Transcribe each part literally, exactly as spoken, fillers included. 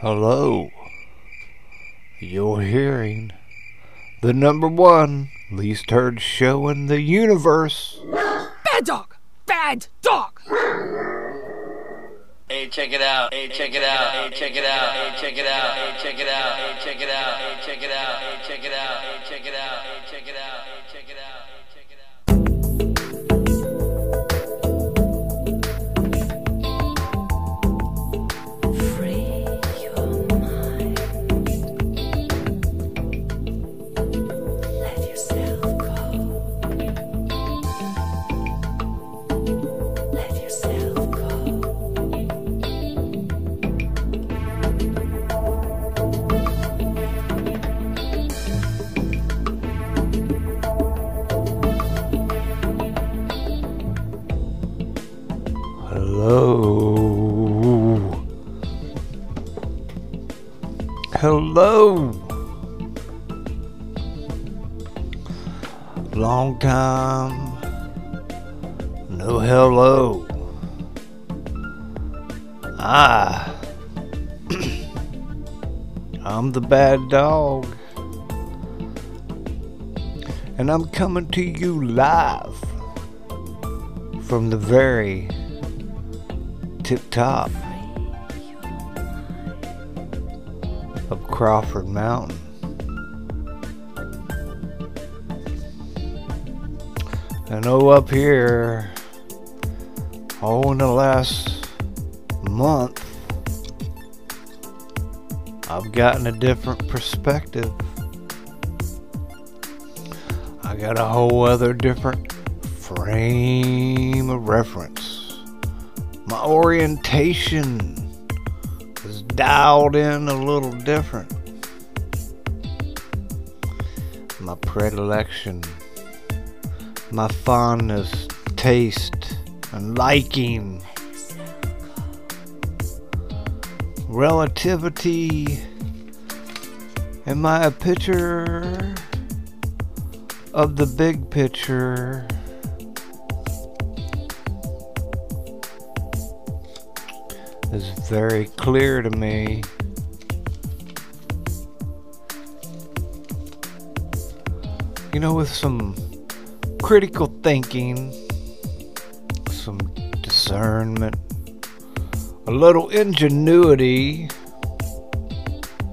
Hello. You're hearing the number one least heard show in the universe. Bad Dog! Bad Dog! Hey, check it out. Hey, check it out. Hey, check it out. Hey, check it out. Hey, check it out. Hey, check it out. Hey, check it out. Hey, check it out. Hey, check it out. Hey, check it out. Hey, check it out. Hello. Hello. Long time. No hello. Ah. I'm the Bad Dog. And I'm coming to you live from the very tip top of Crawford Mountain. And oh, up here, oh, in the last month, I've gotten a different perspective. I got a whole other different frame of reference. My orientation is dialed in a little different. My predilection, my fondness, taste, and liking. Relativity. Am I a picture of the big picture? Is very clear to me. You know, with some critical thinking, some discernment, a little ingenuity,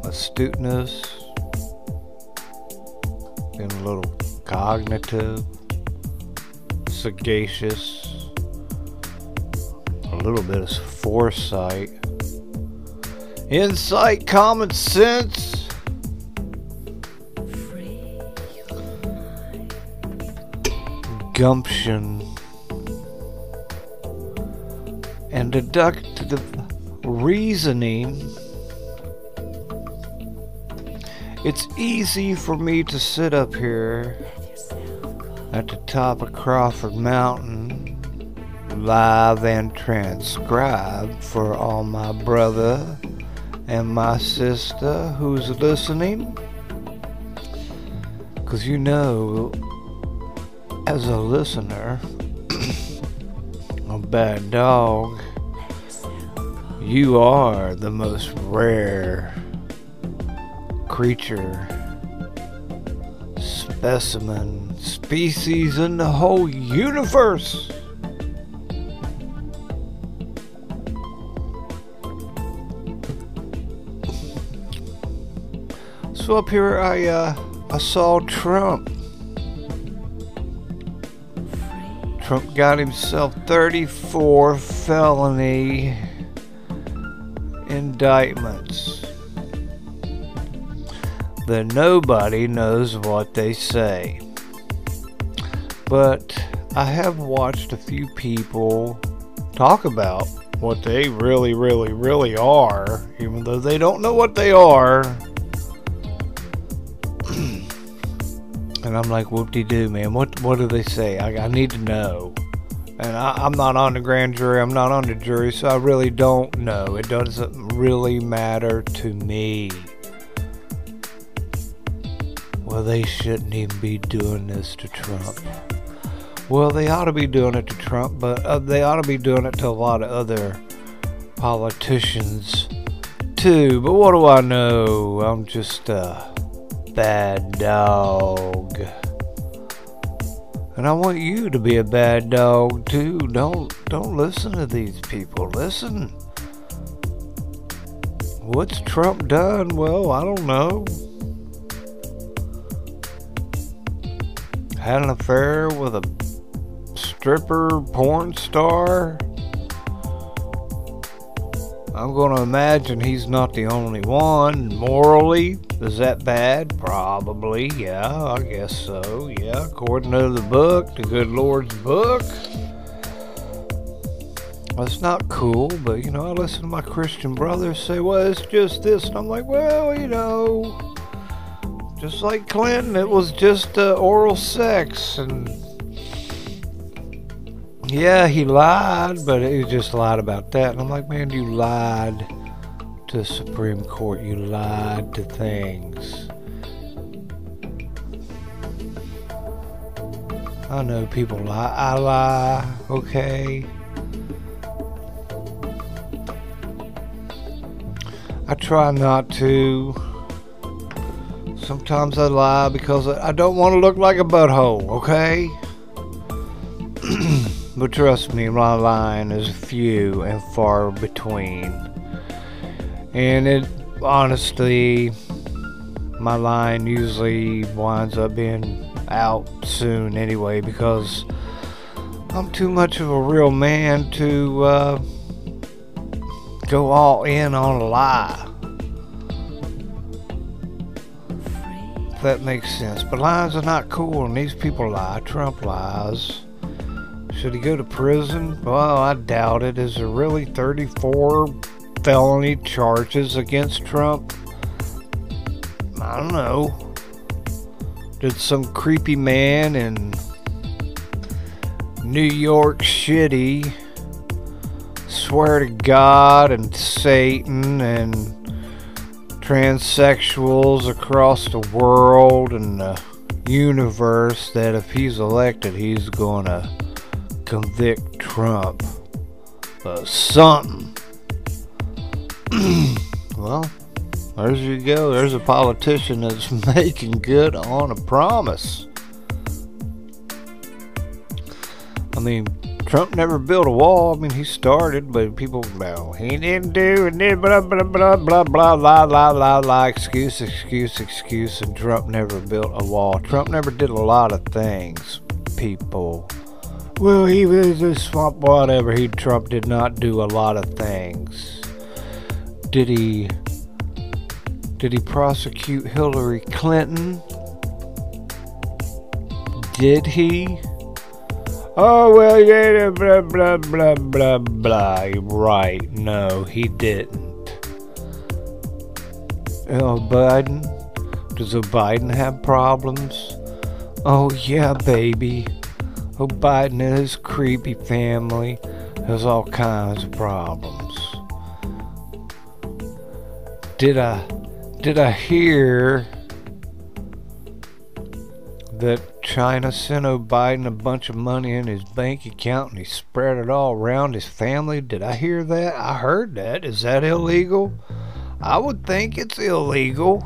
astuteness, and a little cognitive, sagacious, a little bit of foresight, insight, common sense. Gumption. And deductive reasoning. It's easy for me to sit up here at the top of Crawford Mountain, live and transcribed for all my brother and my sister who's listening, because you know, as a listener, a Bad Dog, you are the most rare creature, specimen, species in the whole universe. So up here, I uh, I saw Trump. Trump got himself thirty-four felony indictments that nobody knows what they say. But I have watched a few people talk about what they really, really, really are, even though they don't know what they are. And I'm like, whoop-de-doo, man. What what do they say? I, I need to know. And I, I'm not on the grand jury. I'm not on the jury, so I really don't know. It doesn't really matter to me. Well, they shouldn't even be doing this to Trump. Well, they ought to be doing it to Trump, but uh, they ought to be doing it to a lot of other politicians, too, but what do I know? I'm just a bad dog. And I want you to be a bad dog too. Don't don't listen to these people. Listen. What's Trump done? Well, I don't know. Had an affair with a stripper porn star. I'm going to imagine he's not the only one. Morally, is that bad? Probably, yeah, I guess so, yeah. According to the book, the good Lord's book. That's not cool, but, you know, I listen to my Christian brothers say, well, it's just this. And I'm like, well, you know, just like Clinton, it was just uh, oral sex. And, yeah, he lied, but he just lied about that. And I'm like, man, you lied to the Supreme Court. You lied to things. I know people lie. I lie, okay? I try not to. Sometimes I lie because I don't want to look like a butthole, okay? But trust me, my lying is few and far between. And it, honestly, my lying usually winds up being out soon anyway, because I'm too much of a real man to uh, go all in on a lie. If that makes sense. But lies are not cool, and these people lie. Trump lies. Should he go to prison? Well, I doubt it. Is there really thirty-four felony charges against Trump? I don't know. Did some creepy man in New York City swear to God and Satan and transsexuals across the world and the universe that if he's elected, he's gonna convict Trump of something? Well, there's you go. There's a politician that's making good on a promise. I mean, Trump never built a wall. I mean, he started, but people, no, he didn't do and did blah blah blah blah blah blah blah blah blah. Excuse, excuse, excuse. And Trump never built a wall. Trump never did a lot of things, people. Well, he was a swamp, whatever. He, Trump did not do a lot of things. Did he, did he prosecute Hillary Clinton? Did he? Oh, well, yeah, blah, blah, blah, blah, blah. Right, no, he didn't. Oh, Biden? Does O'Biden have problems? Oh, yeah, baby. Oh, Biden and his creepy family has all kinds of problems. Did I, did I hear that China sent O'Biden a bunch of money in his bank account and he spread it all around his family? Did I hear that? I heard that. Is that illegal? I would think it's illegal.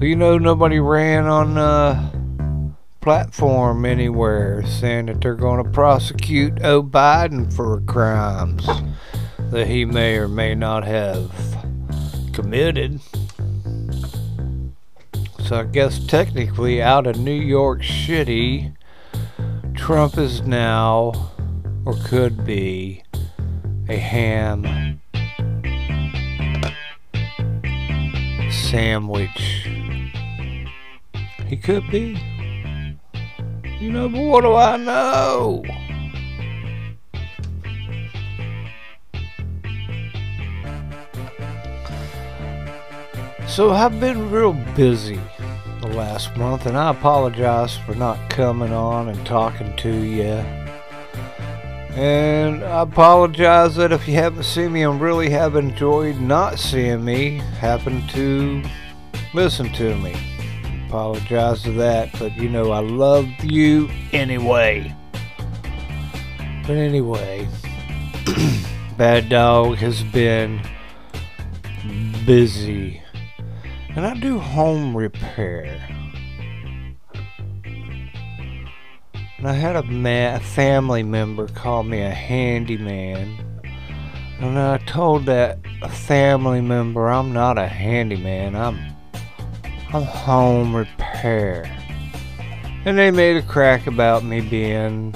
You know, nobody ran on a platform anywhere saying that they're going to prosecute O'Biden for crimes that he may or may not have committed. So I guess technically out of New York City, Trump is now, or could be, a ham sandwich. He could be. You know, but what do I know? So I've been real busy the last month, and I apologize for not coming on and talking to you. And I apologize that if you haven't seen me and really have enjoyed not seeing me, happen to listen to me. Apologize to that, but you know I love you anyway. But anyway, Bad Dog has been busy. And I do home repair. And I had a, ma- a family member call me a handyman. And I told that family member, I'm not a handyman. I'm, I'm home repair. And they made a crack about me being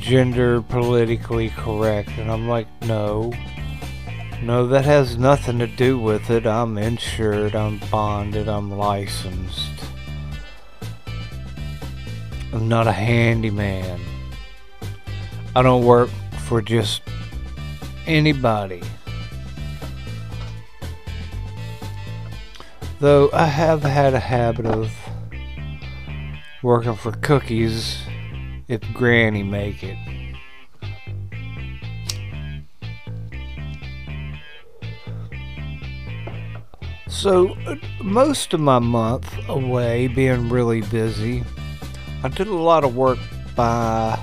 gender politically correct, and I'm like, no, no, that has nothing to do with it. I'm insured, I'm bonded, I'm licensed. I'm not a handyman. I don't work for just anybody. Though I have had a habit of working for cookies if Granny make it. So most of my month away being really busy, I did a lot of work by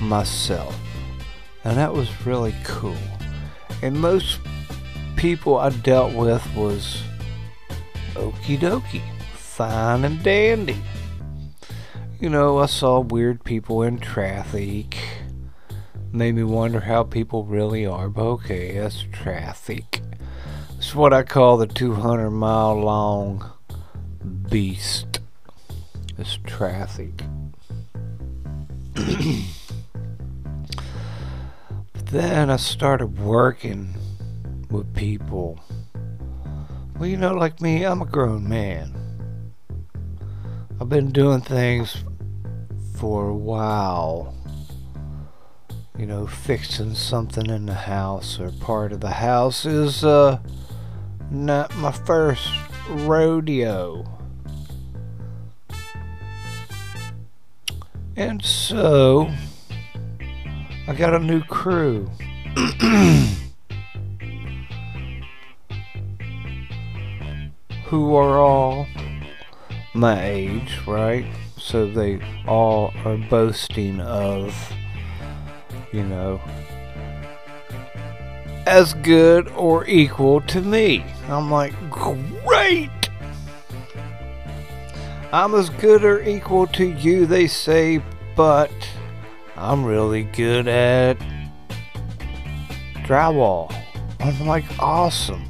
myself, and that was really cool. And most people I dealt with was okie dokie, fine and dandy. You know, I saw weird people in traffic. Made me wonder how people really are, but okay, that's traffic. It's what I call the two hundred mile long beast. It's traffic. Then I started working with people. Well, you know, like me, I'm a grown man. I've been doing things for a while, you know, fixing something in the house or part of the house is uh, not my first rodeo. And so I got a new crew. Who are all my age, right? So they all are boasting of, you know, as good or equal to me. I'm like, great! I'm as good or equal to you, they say, but I'm really good at drywall. I'm like, awesome.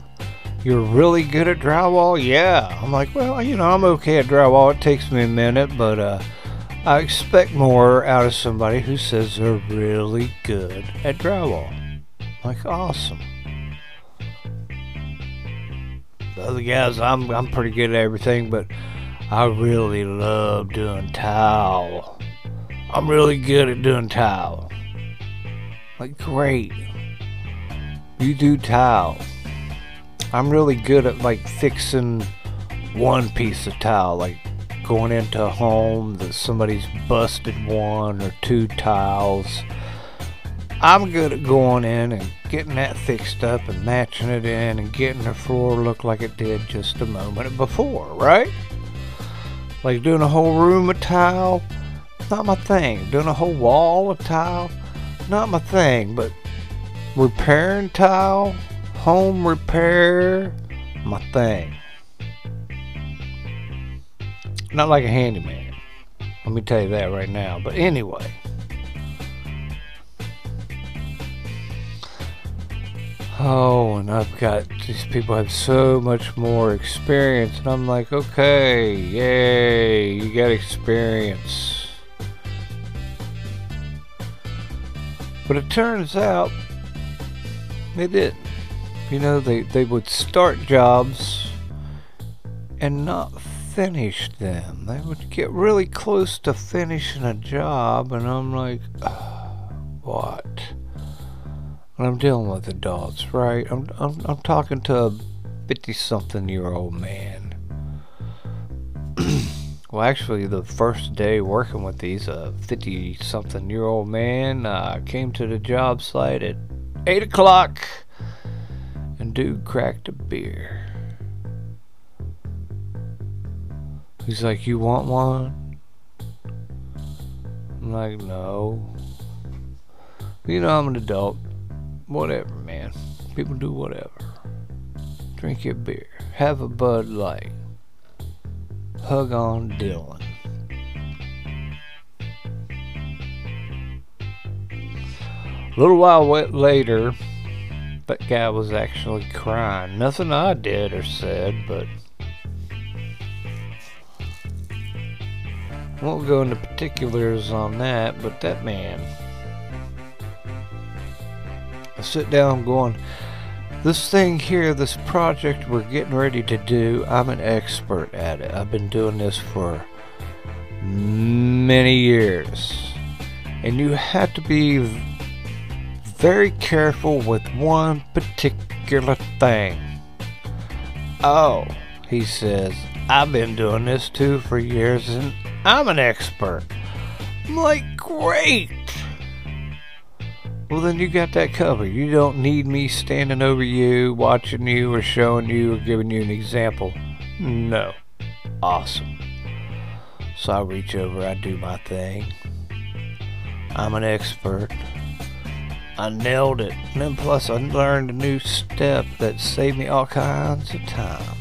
You're really good at drywall? Yeah. I'm like, well, you know, I'm okay at drywall. It takes me a minute, but uh, I expect more out of somebody who says they're really good at drywall. I'm like, awesome. The other guys, I'm I'm pretty good at everything, but I really love doing tile. I'm really good at doing tile. Like, great. You do tile. I'm really good at like fixing one piece of tile, like going into a home that somebody's busted one or two tiles. I'm good at going in and getting that fixed up and matching it in and getting the floor look like it did just a moment before, right? Like doing a whole room of tile, not my thing. Doing a whole wall of tile, not my thing. But repairing tile, home repair, my thing. Not like a handyman, let me tell you that right now. But anyway, oh, and I've got these people have so much more experience, and I'm like, okay, yay, you got experience. But it turns out they didn't. You know, they, they would start jobs and not finish them. They would get really close to finishing a job, and I'm like, oh, what? And I'm dealing with adults, right? I'm I'm, I'm talking to a fifty-something-year-old man. Well, actually, the first day working with these uh, fifty-something-year-old man, I uh, came to the job site at eight o'clock. And dude cracked a beer. He's like, you want one? I'm like, no. You know, I'm an adult. whatever, man. People do whatever. Drink your beer. Have a Bud Light. Hug on Dylan. A little while later, that guy was actually crying. Nothing I did or said, but I won't go into particulars on that, but that man, I sit down going, this thing here, this project we're getting ready to do, I'm an expert at it. I've been doing this for many years. And you have to be very careful with one particular thing. Oh, he says, I've been doing this too for years and I'm an expert. I'm like, great. Well, then you got that covered. You don't need me standing over you, watching you, or showing you, or giving you an example. No. Awesome. So I reach over, I do my thing. I'm an expert. I nailed it. And then plus I learned a new step that saved me all kinds of time.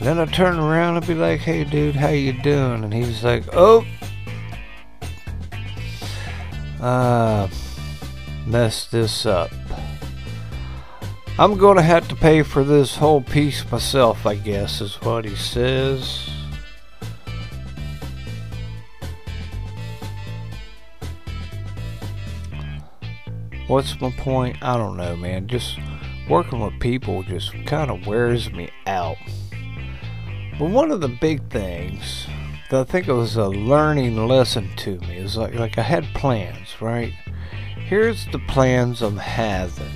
Then I turn around and be like, hey dude, how you doing? And he's like, oh, uh, messed this up. I'm going to have to pay for this whole piece myself, I guess, is what he says. What's my point? I don't know, man. Just working with people just kind of wears me out. But one of the big things that I think it was a learning lesson to me is like, like I had plans, right? Here's the plans I'm having.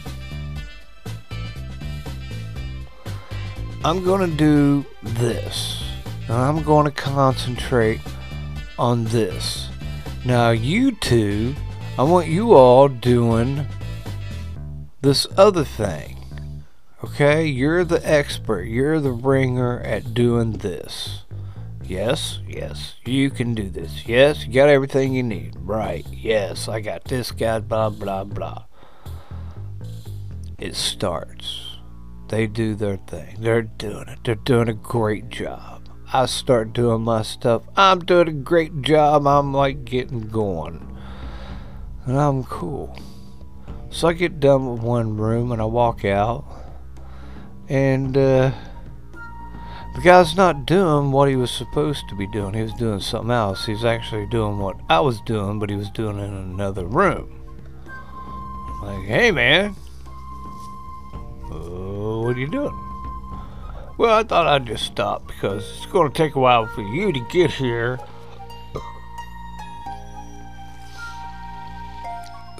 I'm going to do this. And I'm going to concentrate on this. Now you two, I want you all doing this other thing. Okay, you're the expert, you're the ringer at doing this. Yes, yes, you can do this. Yes, you got everything you need. Right, yes, I got this guy, blah, blah, blah. It starts. They do their thing. They're doing it. They're doing a great job. I start doing my stuff. I'm doing a great job. I'm like getting going. And I'm cool. So I get done with one room and I walk out. And uh, the guy's not doing what he was supposed to be doing. He was doing something else. He was actually doing what I was doing, but he was doing it in another room. I'm like, hey, man. Uh, what are you doing? Well, I thought I'd just stop because it's going to take a while for you to get here.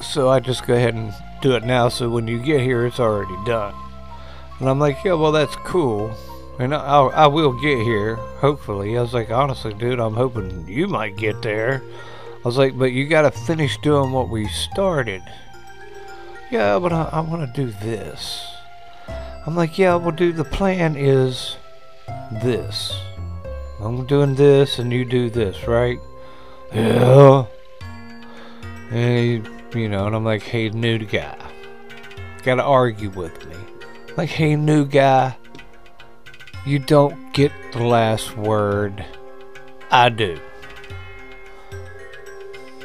So I just go ahead and do it now so when you get here, it's already done. And I'm like, yeah, well, that's cool. And I'll, I will get here, hopefully. I was like, honestly, dude, I'm hoping you might get there. I was like, but you got to finish doing what we started. Yeah, but I, I want to do this. I'm like, yeah, well, dude, the plan is this. I'm doing this, and you do this, right? Yeah. And, he, you know, and I'm like, hey, new guy. Got to argue with me. Like, hey, new guy, you don't get the last word. I do.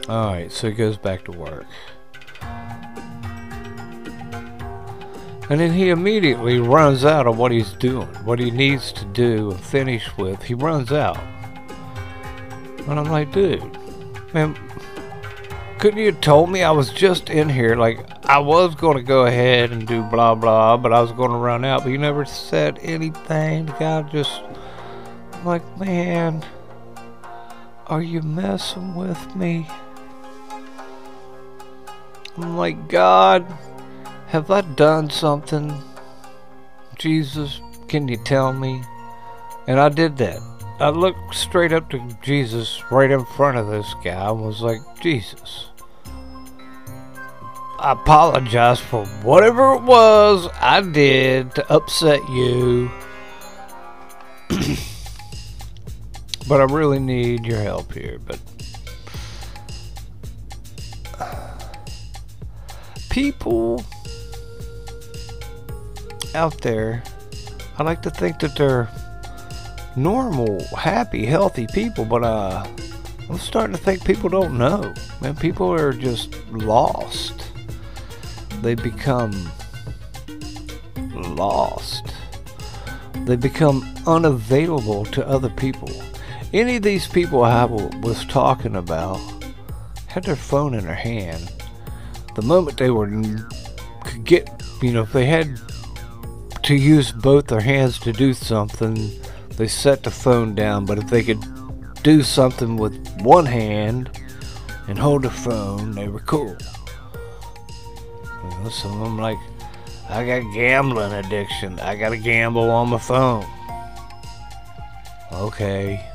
Alright, so he goes back to work. And then he immediately runs out of what he's doing, what he needs to do and finish with. He runs out. And I'm like, dude, man, couldn't you have told me I was just in here, like, I was going to go ahead and do blah, blah, but I was going to run out. But you never said anything. The guy just, I'm like, man, are you messing with me? I'm like, God, have I done something? Jesus, can you tell me? And I did that. I looked straight up to Jesus right in front of this guy and was like, Jesus, I apologize for whatever it was I did to upset you. But I really need your help here. But people out there, I like to think that they're normal, happy, healthy people, but uh, I'm starting to think people don't know. Man, people are just lost. They become lost. They become unavailable to other people. Any of these people I was talking about had their phone in their hand. The moment they were could get, you know, if they had to use both their hands to do something, they set the phone down. But if they could do something with one hand and hold the phone, they were cool. You know, some of them like, I got gambling addiction. I gotta gamble on my phone. Okay.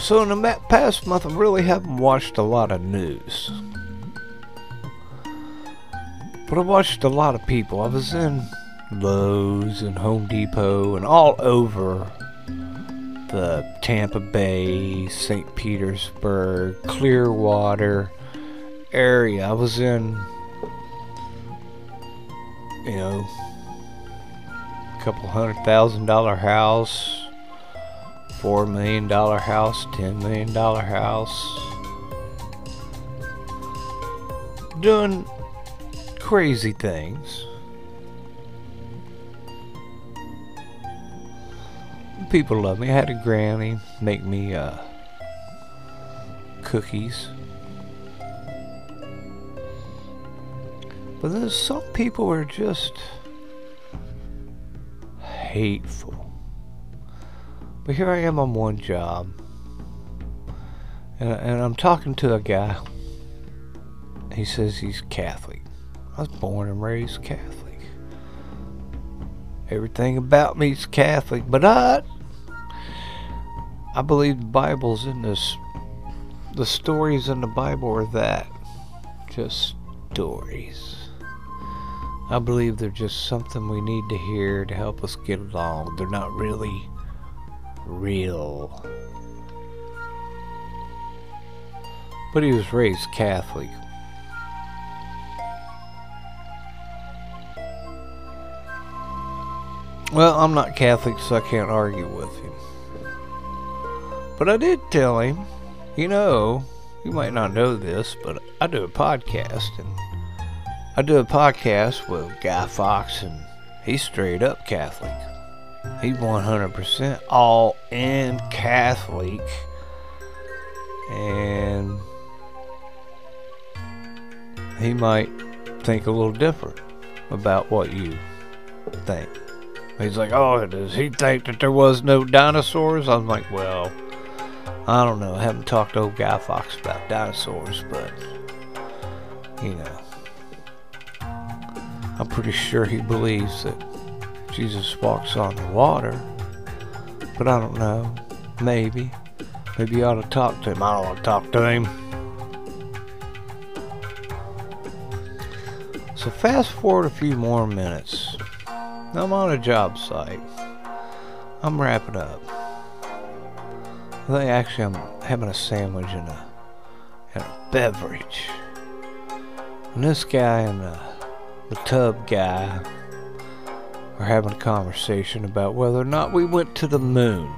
So in the past month, I really haven't watched a lot of news. But I watched a lot of people. I was in Lowe's and Home Depot and all over the Tampa Bay, Saint Petersburg, Clearwater area. I was in, you know, a couple hundred thousand dollar house, four million dollar house, ten million dollar house, doing crazy things. People love me. I had a granny make me uh, cookies. But then some people are just hateful. But here I am on one job, and, and I'm talking to a guy. He says he's Catholic. I was born and raised Catholic. Everything about me is Catholic, but I I believe the Bible's in this. The stories in the Bible are that. Just stories. I believe they're just something we need to hear to help us get along. They're not really real. But he was raised Catholic. Well, I'm not Catholic, so I can't argue with him. But I did tell him, you know, you might not know this, but I do a podcast, and I do a podcast with Guy Fawkes, and he's straight up Catholic. He's one hundred percent all in Catholic, and he might think a little different about what you think. He's like, oh, does he think that there was no dinosaurs? I'm like, well, I don't know. I haven't talked to old Guy Fawkes about dinosaurs, but, you know, I'm pretty sure he believes that Jesus walks on the water, but I don't know. Maybe. Maybe you ought to talk to him. I don't want to talk to him. So fast forward a few more minutes. I'm on a job site. I'm wrapping up. I think actually I'm having a sandwich and a, and a beverage. And this guy and the, the tub guy are having a conversation about whether or not we went to the moon.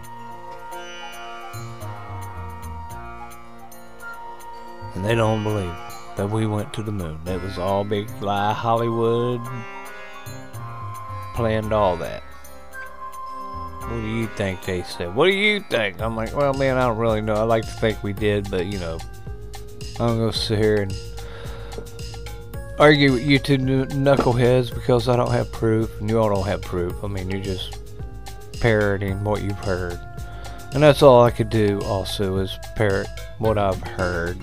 And they don't believe that we went to the moon. It was all big lie, Hollywood. Planned all that. What do you think? They said, what do you think? I'm like, well, man, I don't really know. I like to think we did, but you know, I'm gonna sit here and argue with you two knuckleheads because I don't have proof and you all don't have proof. I mean, you're just parroting what you've heard, and that's all I could do also is parrot what I've heard.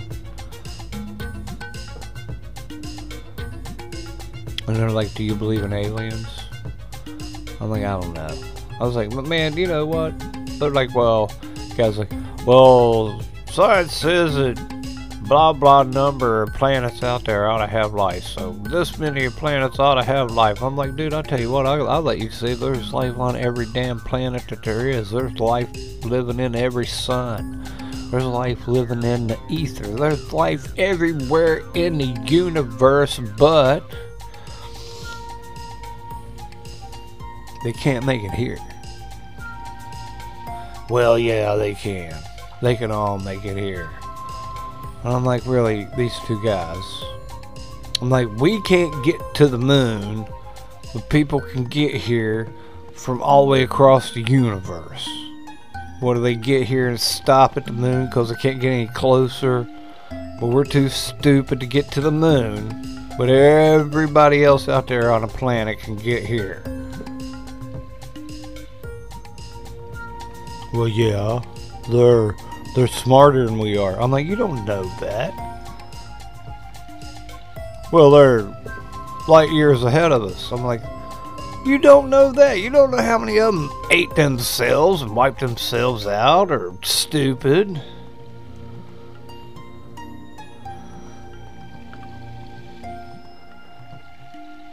And they're like, do you believe in aliens? I'm like, I don't know. I was like, but man, you know what? They're like, well, the guy's like, well, science says that blah, blah number of planets out there ought to have life. So this many planets ought to have life. I'm like, dude, I'll tell you what, I'll, I'll let you see. There's life on every damn planet that there is. There's life living in every sun. There's life living in the ether. There's life everywhere in the universe, but they can't make it here. Well, yeah, they can. They can all make it here. And I'm like, really, these two guys. I'm like, we can't get to the moon, but people can get here from all the way across the universe. What do they get here and stop at the moon because they can't get any closer? But we're too stupid to get to the moon. But everybody else out there on the planet can get here. Well, yeah, they're they're smarter than we are. I'm like, you don't know that. Well, they're light years ahead of us. I'm like, you don't know that. You don't know how many of them ate themselves and wiped themselves out or stupid.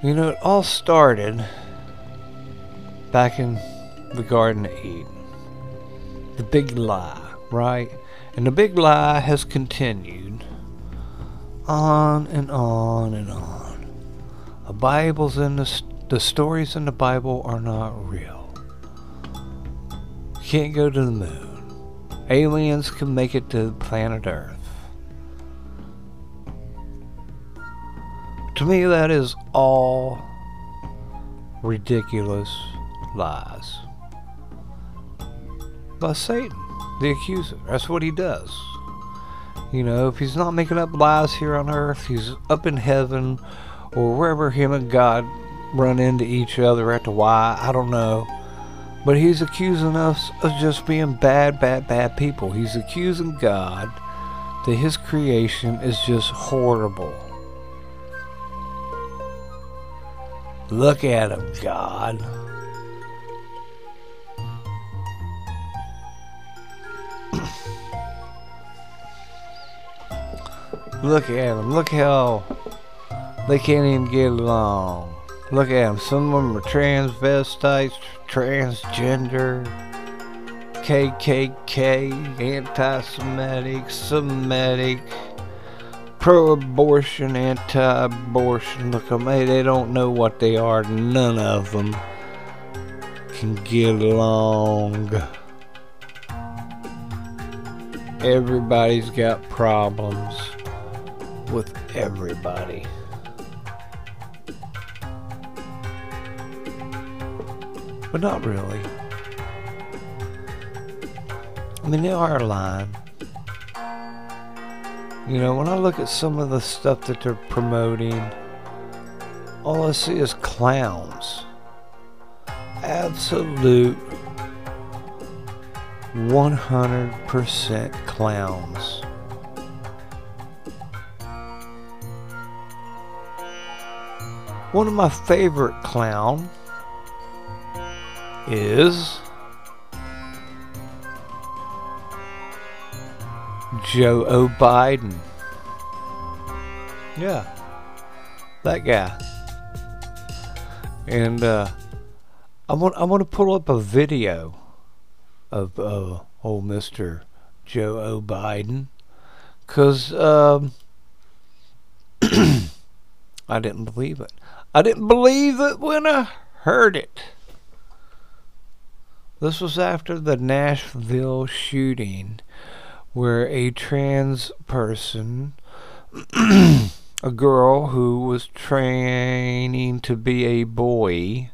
You know, it all started back in the Garden of Eden. The big lie, right? And the big lie has continued on and on and on. The Bible's in the st- the stories in the Bible are not real. Can't go to the moon. Aliens can make it to planet Earth. To me, that is all ridiculous lies. By Satan, the accuser. That's what he does. You know, if he's not making up lies here on earth, he's up in heaven or wherever him and God run into each other at the Y. I don't know. But he's accusing us of just being bad, bad, bad people. He's accusing God that his creation is just horrible. Look at him, God. Look at them. Look how they can't even get along. Look at them. Some of them are transvestites, transgender, K K K, anti-Semitic, Semitic, pro-abortion, anti-abortion. Look at them. Hey, they don't know what they are. None of them can get along. Everybody's got problems with everybody. But not really. I mean, they are lying. You know, when I look at some of the stuff that they're promoting, all I see is clowns. Absolute one hundred percent clowns. One of my favorite clown is Joe O'Biden. Yeah, that guy. And uh, I want I want to pull up a video of uh, old Mister Joe O'Biden, cause um, I didn't believe it. I didn't believe it when I heard it. This was after the Nashville shooting, where a trans person, a girl who was training to be a boy,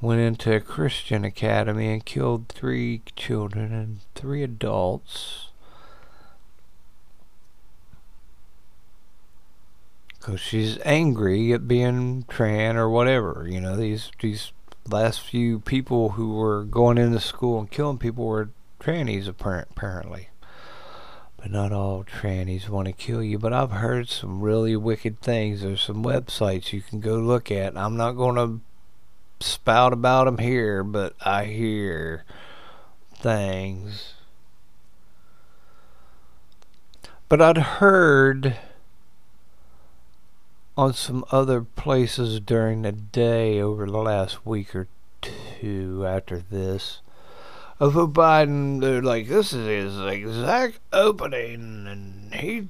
went into a Christian academy and killed three children and three adults. Because she's angry at being trans or whatever. You know, these these last few people who were going into school and killing people were trannies, apparently. But not all trannies want to kill you. But I've heard some really wicked things. There's some websites you can go look at. I'm not going to spout about them here, but I hear things. But I'd heard on some other places during the day over the last week or two after this, of O'Biden, they're like, this is his exact opening, and he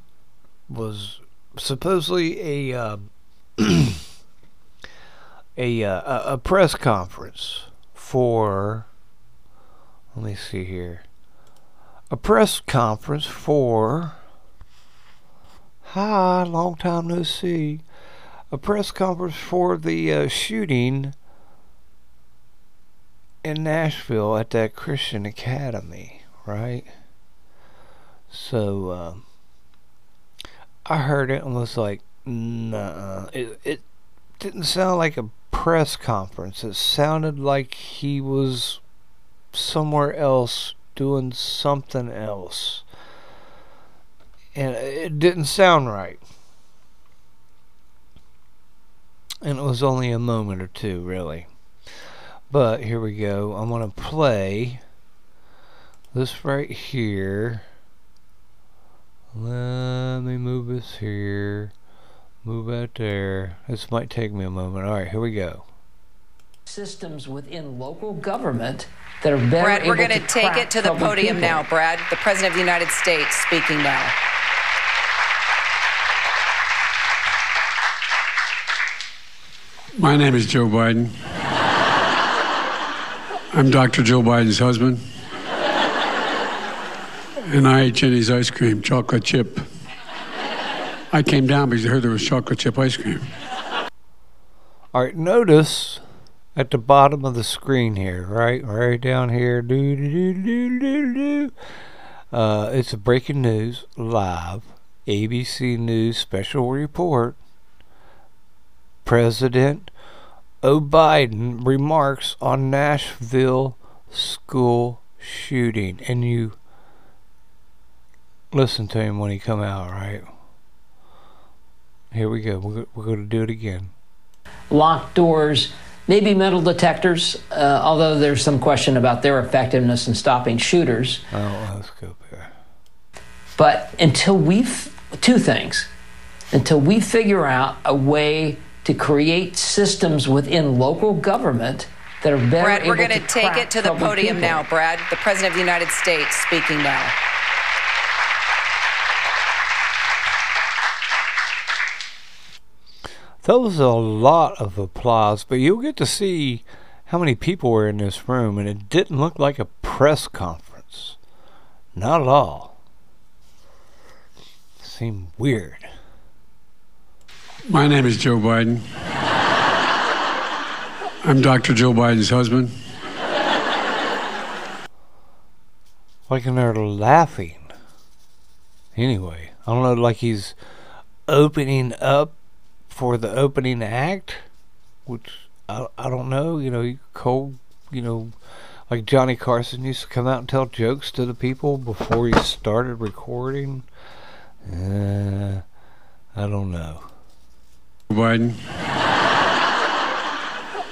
was supposedly a uh, a uh, a press conference for. Let me see here. A press conference for. Hi, long time no see. A press conference for the uh, shooting in Nashville at that Christian Academy, right? So, uh, I heard it and was like, nah. It, it didn't sound like a press conference. It sounded like he was somewhere else doing something else. And it didn't sound right. And it was only a moment or two, really. But here we go. I'm going to play this right here. Let me move this here. Move out there. This might take me a moment. All right, here we go. Systems within local government that are better Brad, able to crack. Brad, we're going to take it to the podium people. Now, Brad. The President of the United States speaking now. My name is Joe Biden. I'm Doctor Joe Biden's husband. And I ate Jenny's ice cream, chocolate chip. I came down because I heard there was chocolate chip ice cream. All right, notice at the bottom of the screen here, right, right down here, do do do do do do. Uh, it's a breaking news live, A B C News special report. President O'Biden remarks on Nashville school shooting, and you listen to him when he come out, right? Here we go. We're, we're going to do it again. Locked doors, maybe metal detectors, uh, although there's some question about their effectiveness in stopping shooters. Oh, let's go there. But until we've, two things, until we figure out a way to create systems within local government that are better Brad, able to Brad, we're going to take it to the podium people. Now, Brad. The President of the United States speaking now. That was a lot of applause, but you'll get to see how many people were in this room, and it didn't look like a press conference. Not at all. It seemed weird. My name is Joe Biden. I'm Doctor Joe Biden's husband. Like, and they're laughing. Anyway, I don't know, like he's opening up for the opening act, which I, I don't know, you know, cold, you know, like Johnny Carson used to come out and tell jokes to the people before he started recording. Uh, I don't know. Biden.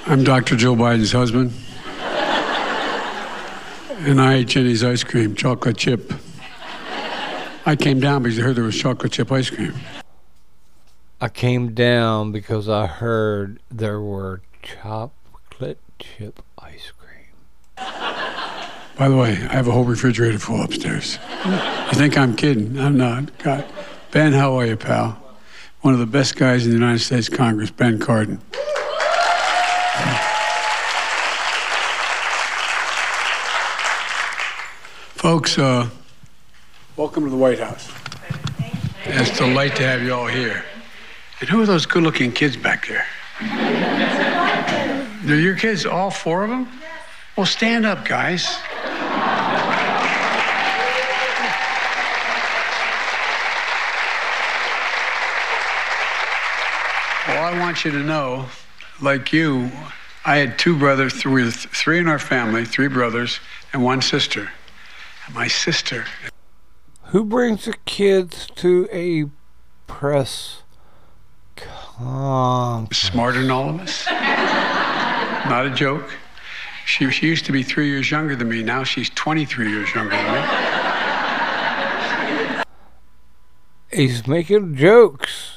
I'm Doctor Joe Biden's husband. And I ate Jenny's ice cream, chocolate chip. I came down because I heard there was chocolate chip ice cream. I came down because I heard there were chocolate chip ice cream. By the way, I have a whole refrigerator full upstairs. You think I'm kidding? I'm not. God. Ben, how are you, pal? One of the best guys in the United States Congress, Ben Cardin. Folks, uh, welcome to the White House. It's a delight to have you all here. And who are those good-looking kids back there? They're your kids, all four of them? Well, stand up, guys. Well, I want you to know, like you, I had two brothers, three, three in our family, three brothers, and one sister. And my sister. Who brings the kids to a press conference? Smarter than all of us. Not a joke. She, she used to be three years younger than me. Now she's twenty-three years younger than me. He's making jokes.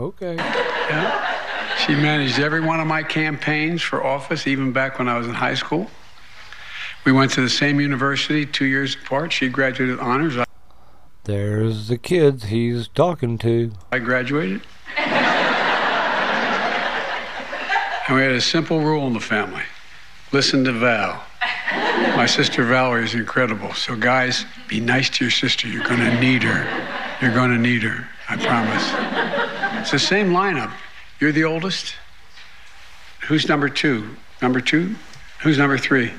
Okay. Yeah. She managed every one of my campaigns for office, even back when I was in high school. We went to the same university, two years apart. She graduated with honors. There's the kids he's talking to. I graduated. And we had a simple rule in the family. Listen to Val. My sister Valerie is incredible. So guys, be nice to your sister. You're going to need her. You're going to need her. I promise. It's the same lineup. You're the oldest. Who's number two? Number two? Who's number three?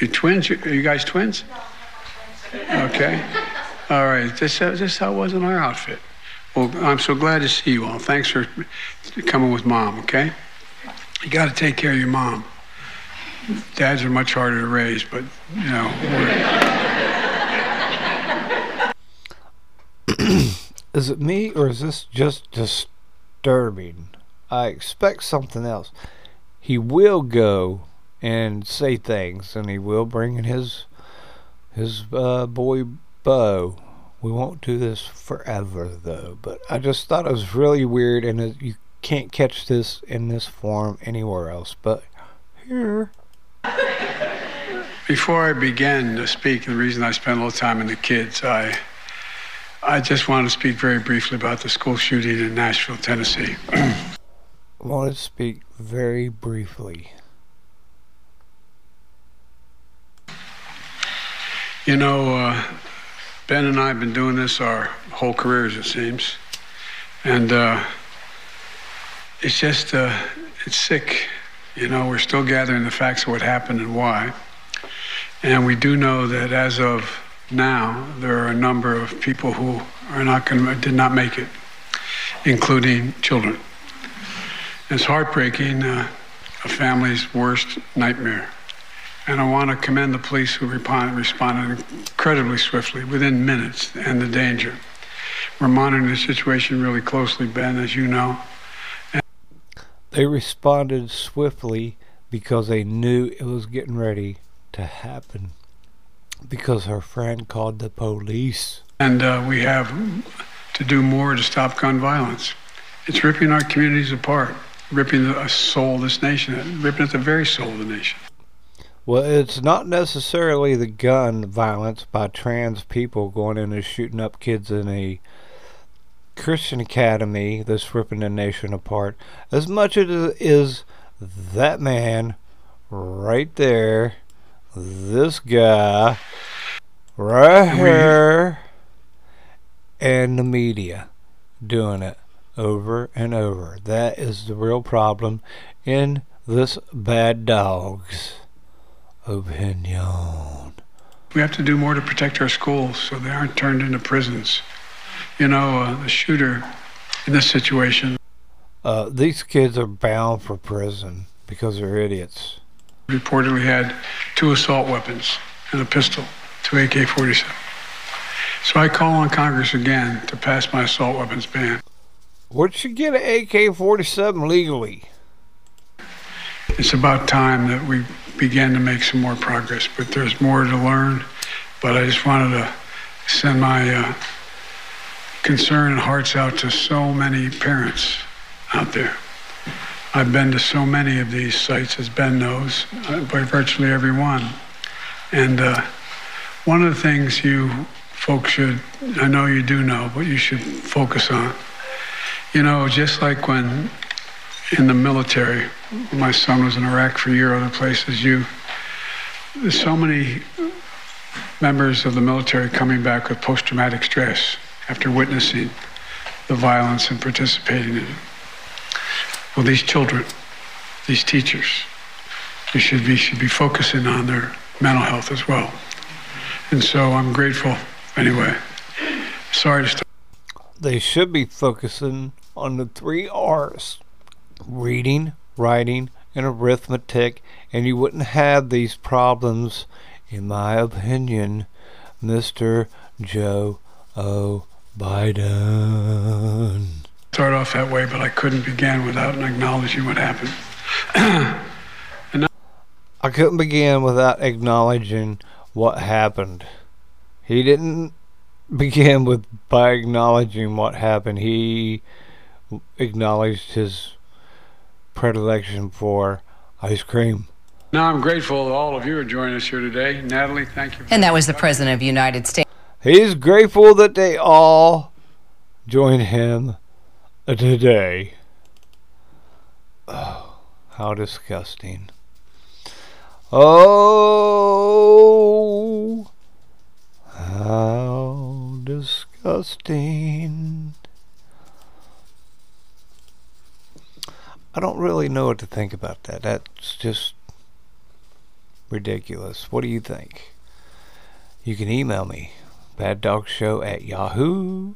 You twins? Are you guys twins? Okay. All right. This, this is how it was in our outfit. Well, I'm so glad to see you all. Thanks for coming with Mom, okay? You got to take care of your mom. Dads are much harder to raise, but, you know. Is it me, or is this just disturbing? I expect something else. He will go and say things, and he will bring in his his uh, boy Beau. We won't do this forever, though. But I just thought it was really weird, and it, you can't catch this in this form anywhere else but here. Before I began to speak, the reason I spent a little time in the kids, I I just want to speak very briefly about the school shooting in Nashville, Tennessee. I want to speak very briefly. You know, uh, Ben and I have been doing this our whole careers, it seems. And uh, it's just, uh, it's sick. You know, we're still gathering the facts of what happened and why. And we do know that as of now, there are a number of people who are not gonna, did not make it, including children. It's heartbreaking, uh, a family's worst nightmare. And I want to commend the police who responded incredibly swiftly, within minutes, to end the danger. We're monitoring the situation really closely, Ben, as you know. And they responded swiftly because they knew it was getting ready to happen, because her friend called the police. And uh, we have to do more to stop gun violence. It's ripping our communities apart, ripping the soul of this nation, ripping at the very soul of the nation. Well, it's not necessarily the gun violence by trans people going in and shooting up kids in a Christian academy that's ripping the nation apart. As much as it is that man right there, this guy right here, and the media doing it over and over. That is the real problem in this Bad Dog's opinion. We have to do more to protect our schools so they aren't turned into prisons. You know, uh, the shooter in this situation. Uh, these kids are bound for prison because they're idiots. Reportedly had two assault weapons and a pistol, two A K forty-seven. So I call on Congress again to pass my assault weapons ban. Where'd she get an A K forty-seven legally? It's about time that we began to make some more progress, but there's more to learn. But I just wanted to send my uh, concern and hearts out to so many parents out there. I've been to so many of these sites, as Ben knows, by virtually every one. And uh, one of the things you folks should, I know you do know, but you should focus on, you know, just like when in the military, my son was in Iraq for a year, other places, you, there's so many members of the military coming back with post-traumatic stress after witnessing the violence and participating in it. Well, these children, these teachers, they should be, should be focusing on their mental health as well. And so I'm grateful anyway. Sorry to start. They should be focusing on the three R's. Reading, writing, and arithmetic, and you wouldn't have these problems, in my opinion, Mister Joe O'Biden. Start off that way, but I couldn't begin without acknowledging what happened. And I couldn't begin without acknowledging what happened. He didn't begin with by acknowledging what happened. He acknowledged his predilection for ice cream. No, I'm grateful that all of you are joining us here today. Natalie, thank you. And that was the President of the United States. He's grateful that they all join him today. Oh, how disgusting. Oh, how disgusting. I don't really know what to think about that. That's just ridiculous. What do you think? You can email me, bad dog show at yahoo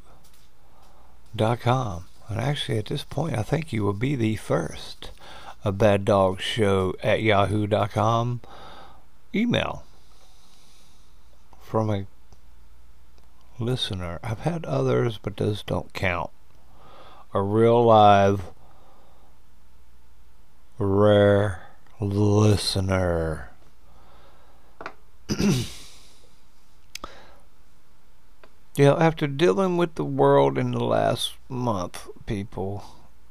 dot com. And actually, at this point, I think you will be the first a bad dog show at yahoo dot com email from a listener. I've had others, but those don't count. A real live rare listener. You know, after dealing with the world in the last month, people,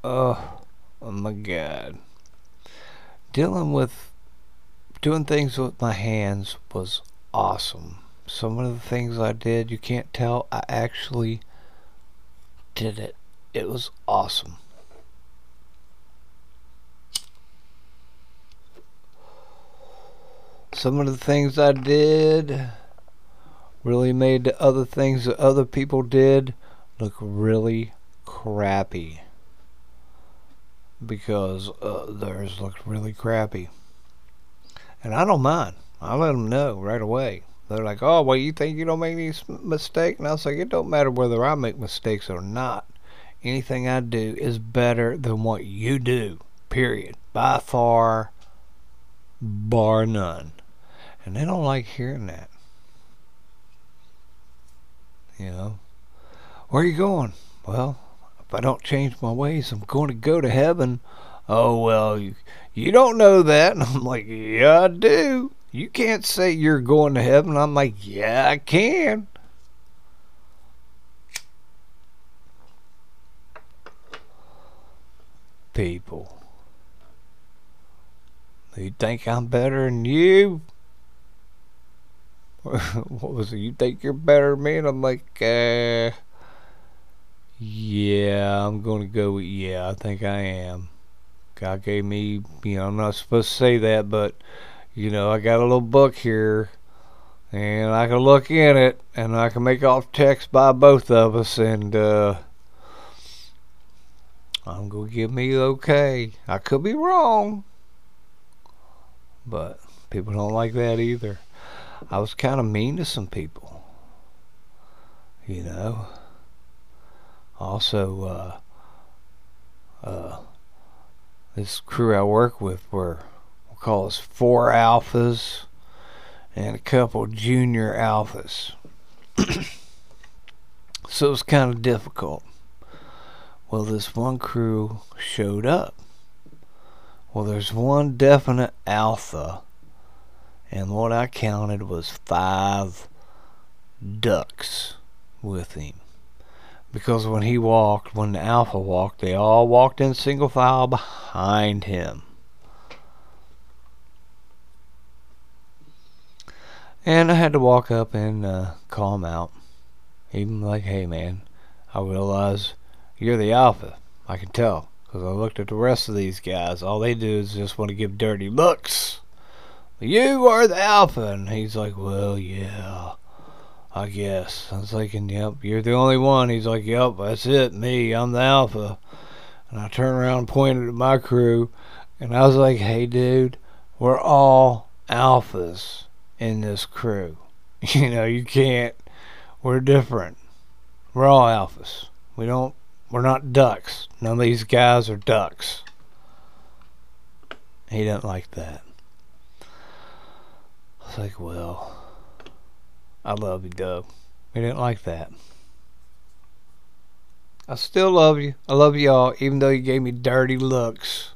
oh, oh my God, dealing with doing things with my hands was awesome. Some of the things I did, you can't tell I actually did it. It was awesome. Some of the things I did really made the other things that other people did look really crappy, because uh, theirs looked really crappy. And I don't mind. I let them know right away. They're like, oh, well, you think you don't make any mistake? And I was like, it don't matter whether I make mistakes or not. Anything I do is better than what you do, period. By far, bar none. And they don't like hearing that. You know? Where are you going? Well, if I don't change my ways, I'm going to go to heaven. Oh, well, you, you don't know that. And I'm like, yeah, I do. You can't say you're going to heaven. I'm like, yeah, I can. People. You think I'm better than you? What was it? You think you're better than me? And I'm like, uh, yeah, I'm going to go with, yeah, I think I am. God gave me, you know, I'm not supposed to say that, but, you know, I got a little book here, and I can look in it, and I can make off text by both of us, and, uh, I'm going to give me okay. I could be wrong. But people don't like that either. I was kind of mean to some people, you know. Also, uh, uh, this crew I work with were, we'll call us four alphas and a couple junior alphas. So it was kind of difficult. Well, this one crew showed up. Well, there's one definite alpha, and what I counted was five ducks with him. Because when he walked, when the alpha walked, they all walked in single file behind him. And I had to walk up and uh, call him out. Even like, hey man, I realize you're the alpha. I can tell. Because I looked at the rest of these guys. All they do is just want to give dirty looks. You are the alpha. And he's like, well, yeah, I guess. I was thinking, yep, you're the only one. He's like, yep, that's it, me, I'm the alpha. And I turned around and pointed at my crew. And I was like, hey, dude, we're all alphas in this crew. You know, you can't. We're different. We're all alphas. We don't. We're not ducks. None of these guys are ducks. He didn't like that. I was like, well, I love you, Doug. He didn't like that. I still love you. I love y'all, even though you gave me dirty looks.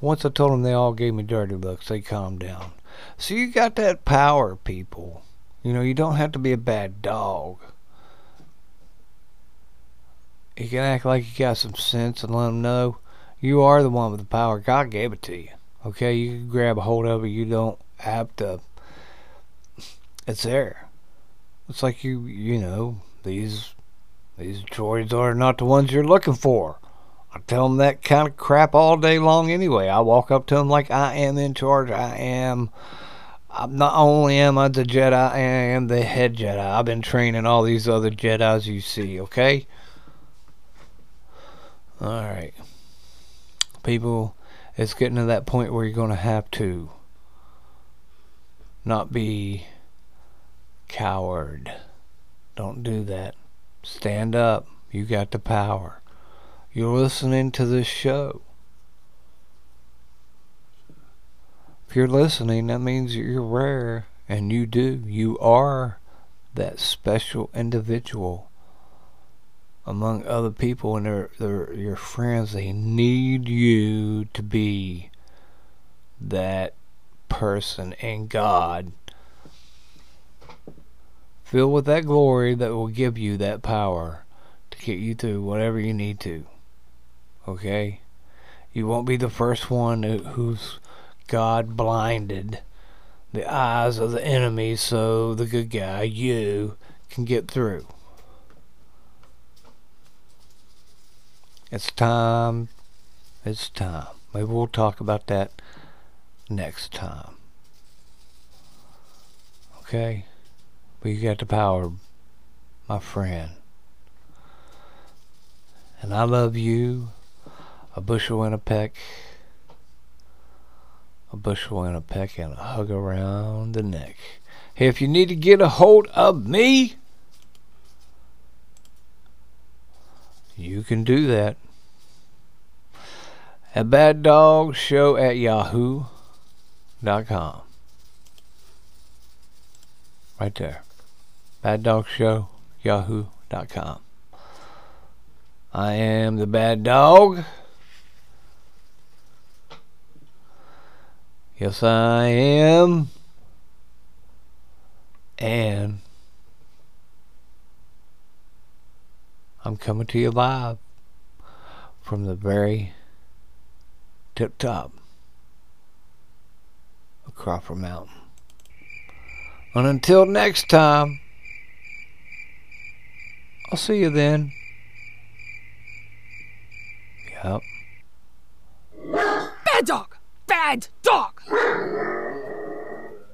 Once I told them they all gave me dirty looks, they calmed down. So you got that power, people. You know, you don't have to be a bad dog. You can act like you got some sense and let them know. You are the one with the power. God gave it to you. Okay? You can grab a hold of it. You don't have to. It's there. It's like you, you know, these these droids are not the ones you're looking for. I tell them that kind of crap all day long anyway. I walk up to them like I am in charge. I am. I'm not only am I the Jedi, I am the head Jedi. I've been training all these other Jedis you see, okay? Alright. People, it's getting to that point where you're going to have to not be coward. Don't do that. Stand up. You got the power. You're listening to this show. If you're listening, that means you're rare, and you do. You are that special individual among other people and their, their your friends. They need you to be that person, and God, filled with that glory, that will give you that power to get you through whatever you need to. Okay? You won't be the first one who's God blinded the eyes of the enemy so the good guy, you, can get through. It's time. It's time. Maybe we'll talk about that next time. Okay? But you got the power, my friend. And I love you. A bushel and a peck. A bushel and a peck and a hug around the neck. Hey, if you need to get a hold of me, you can do that at bad dog show at yahoo dot com. Right there. bad dog show yahoo dot com. I am the Bad Dog. Yes, I am. And I'm coming to you live from the very tip top of Crawford Mountain. And until next time, I'll see you then. Yep. Bad Dog! Bad Dog!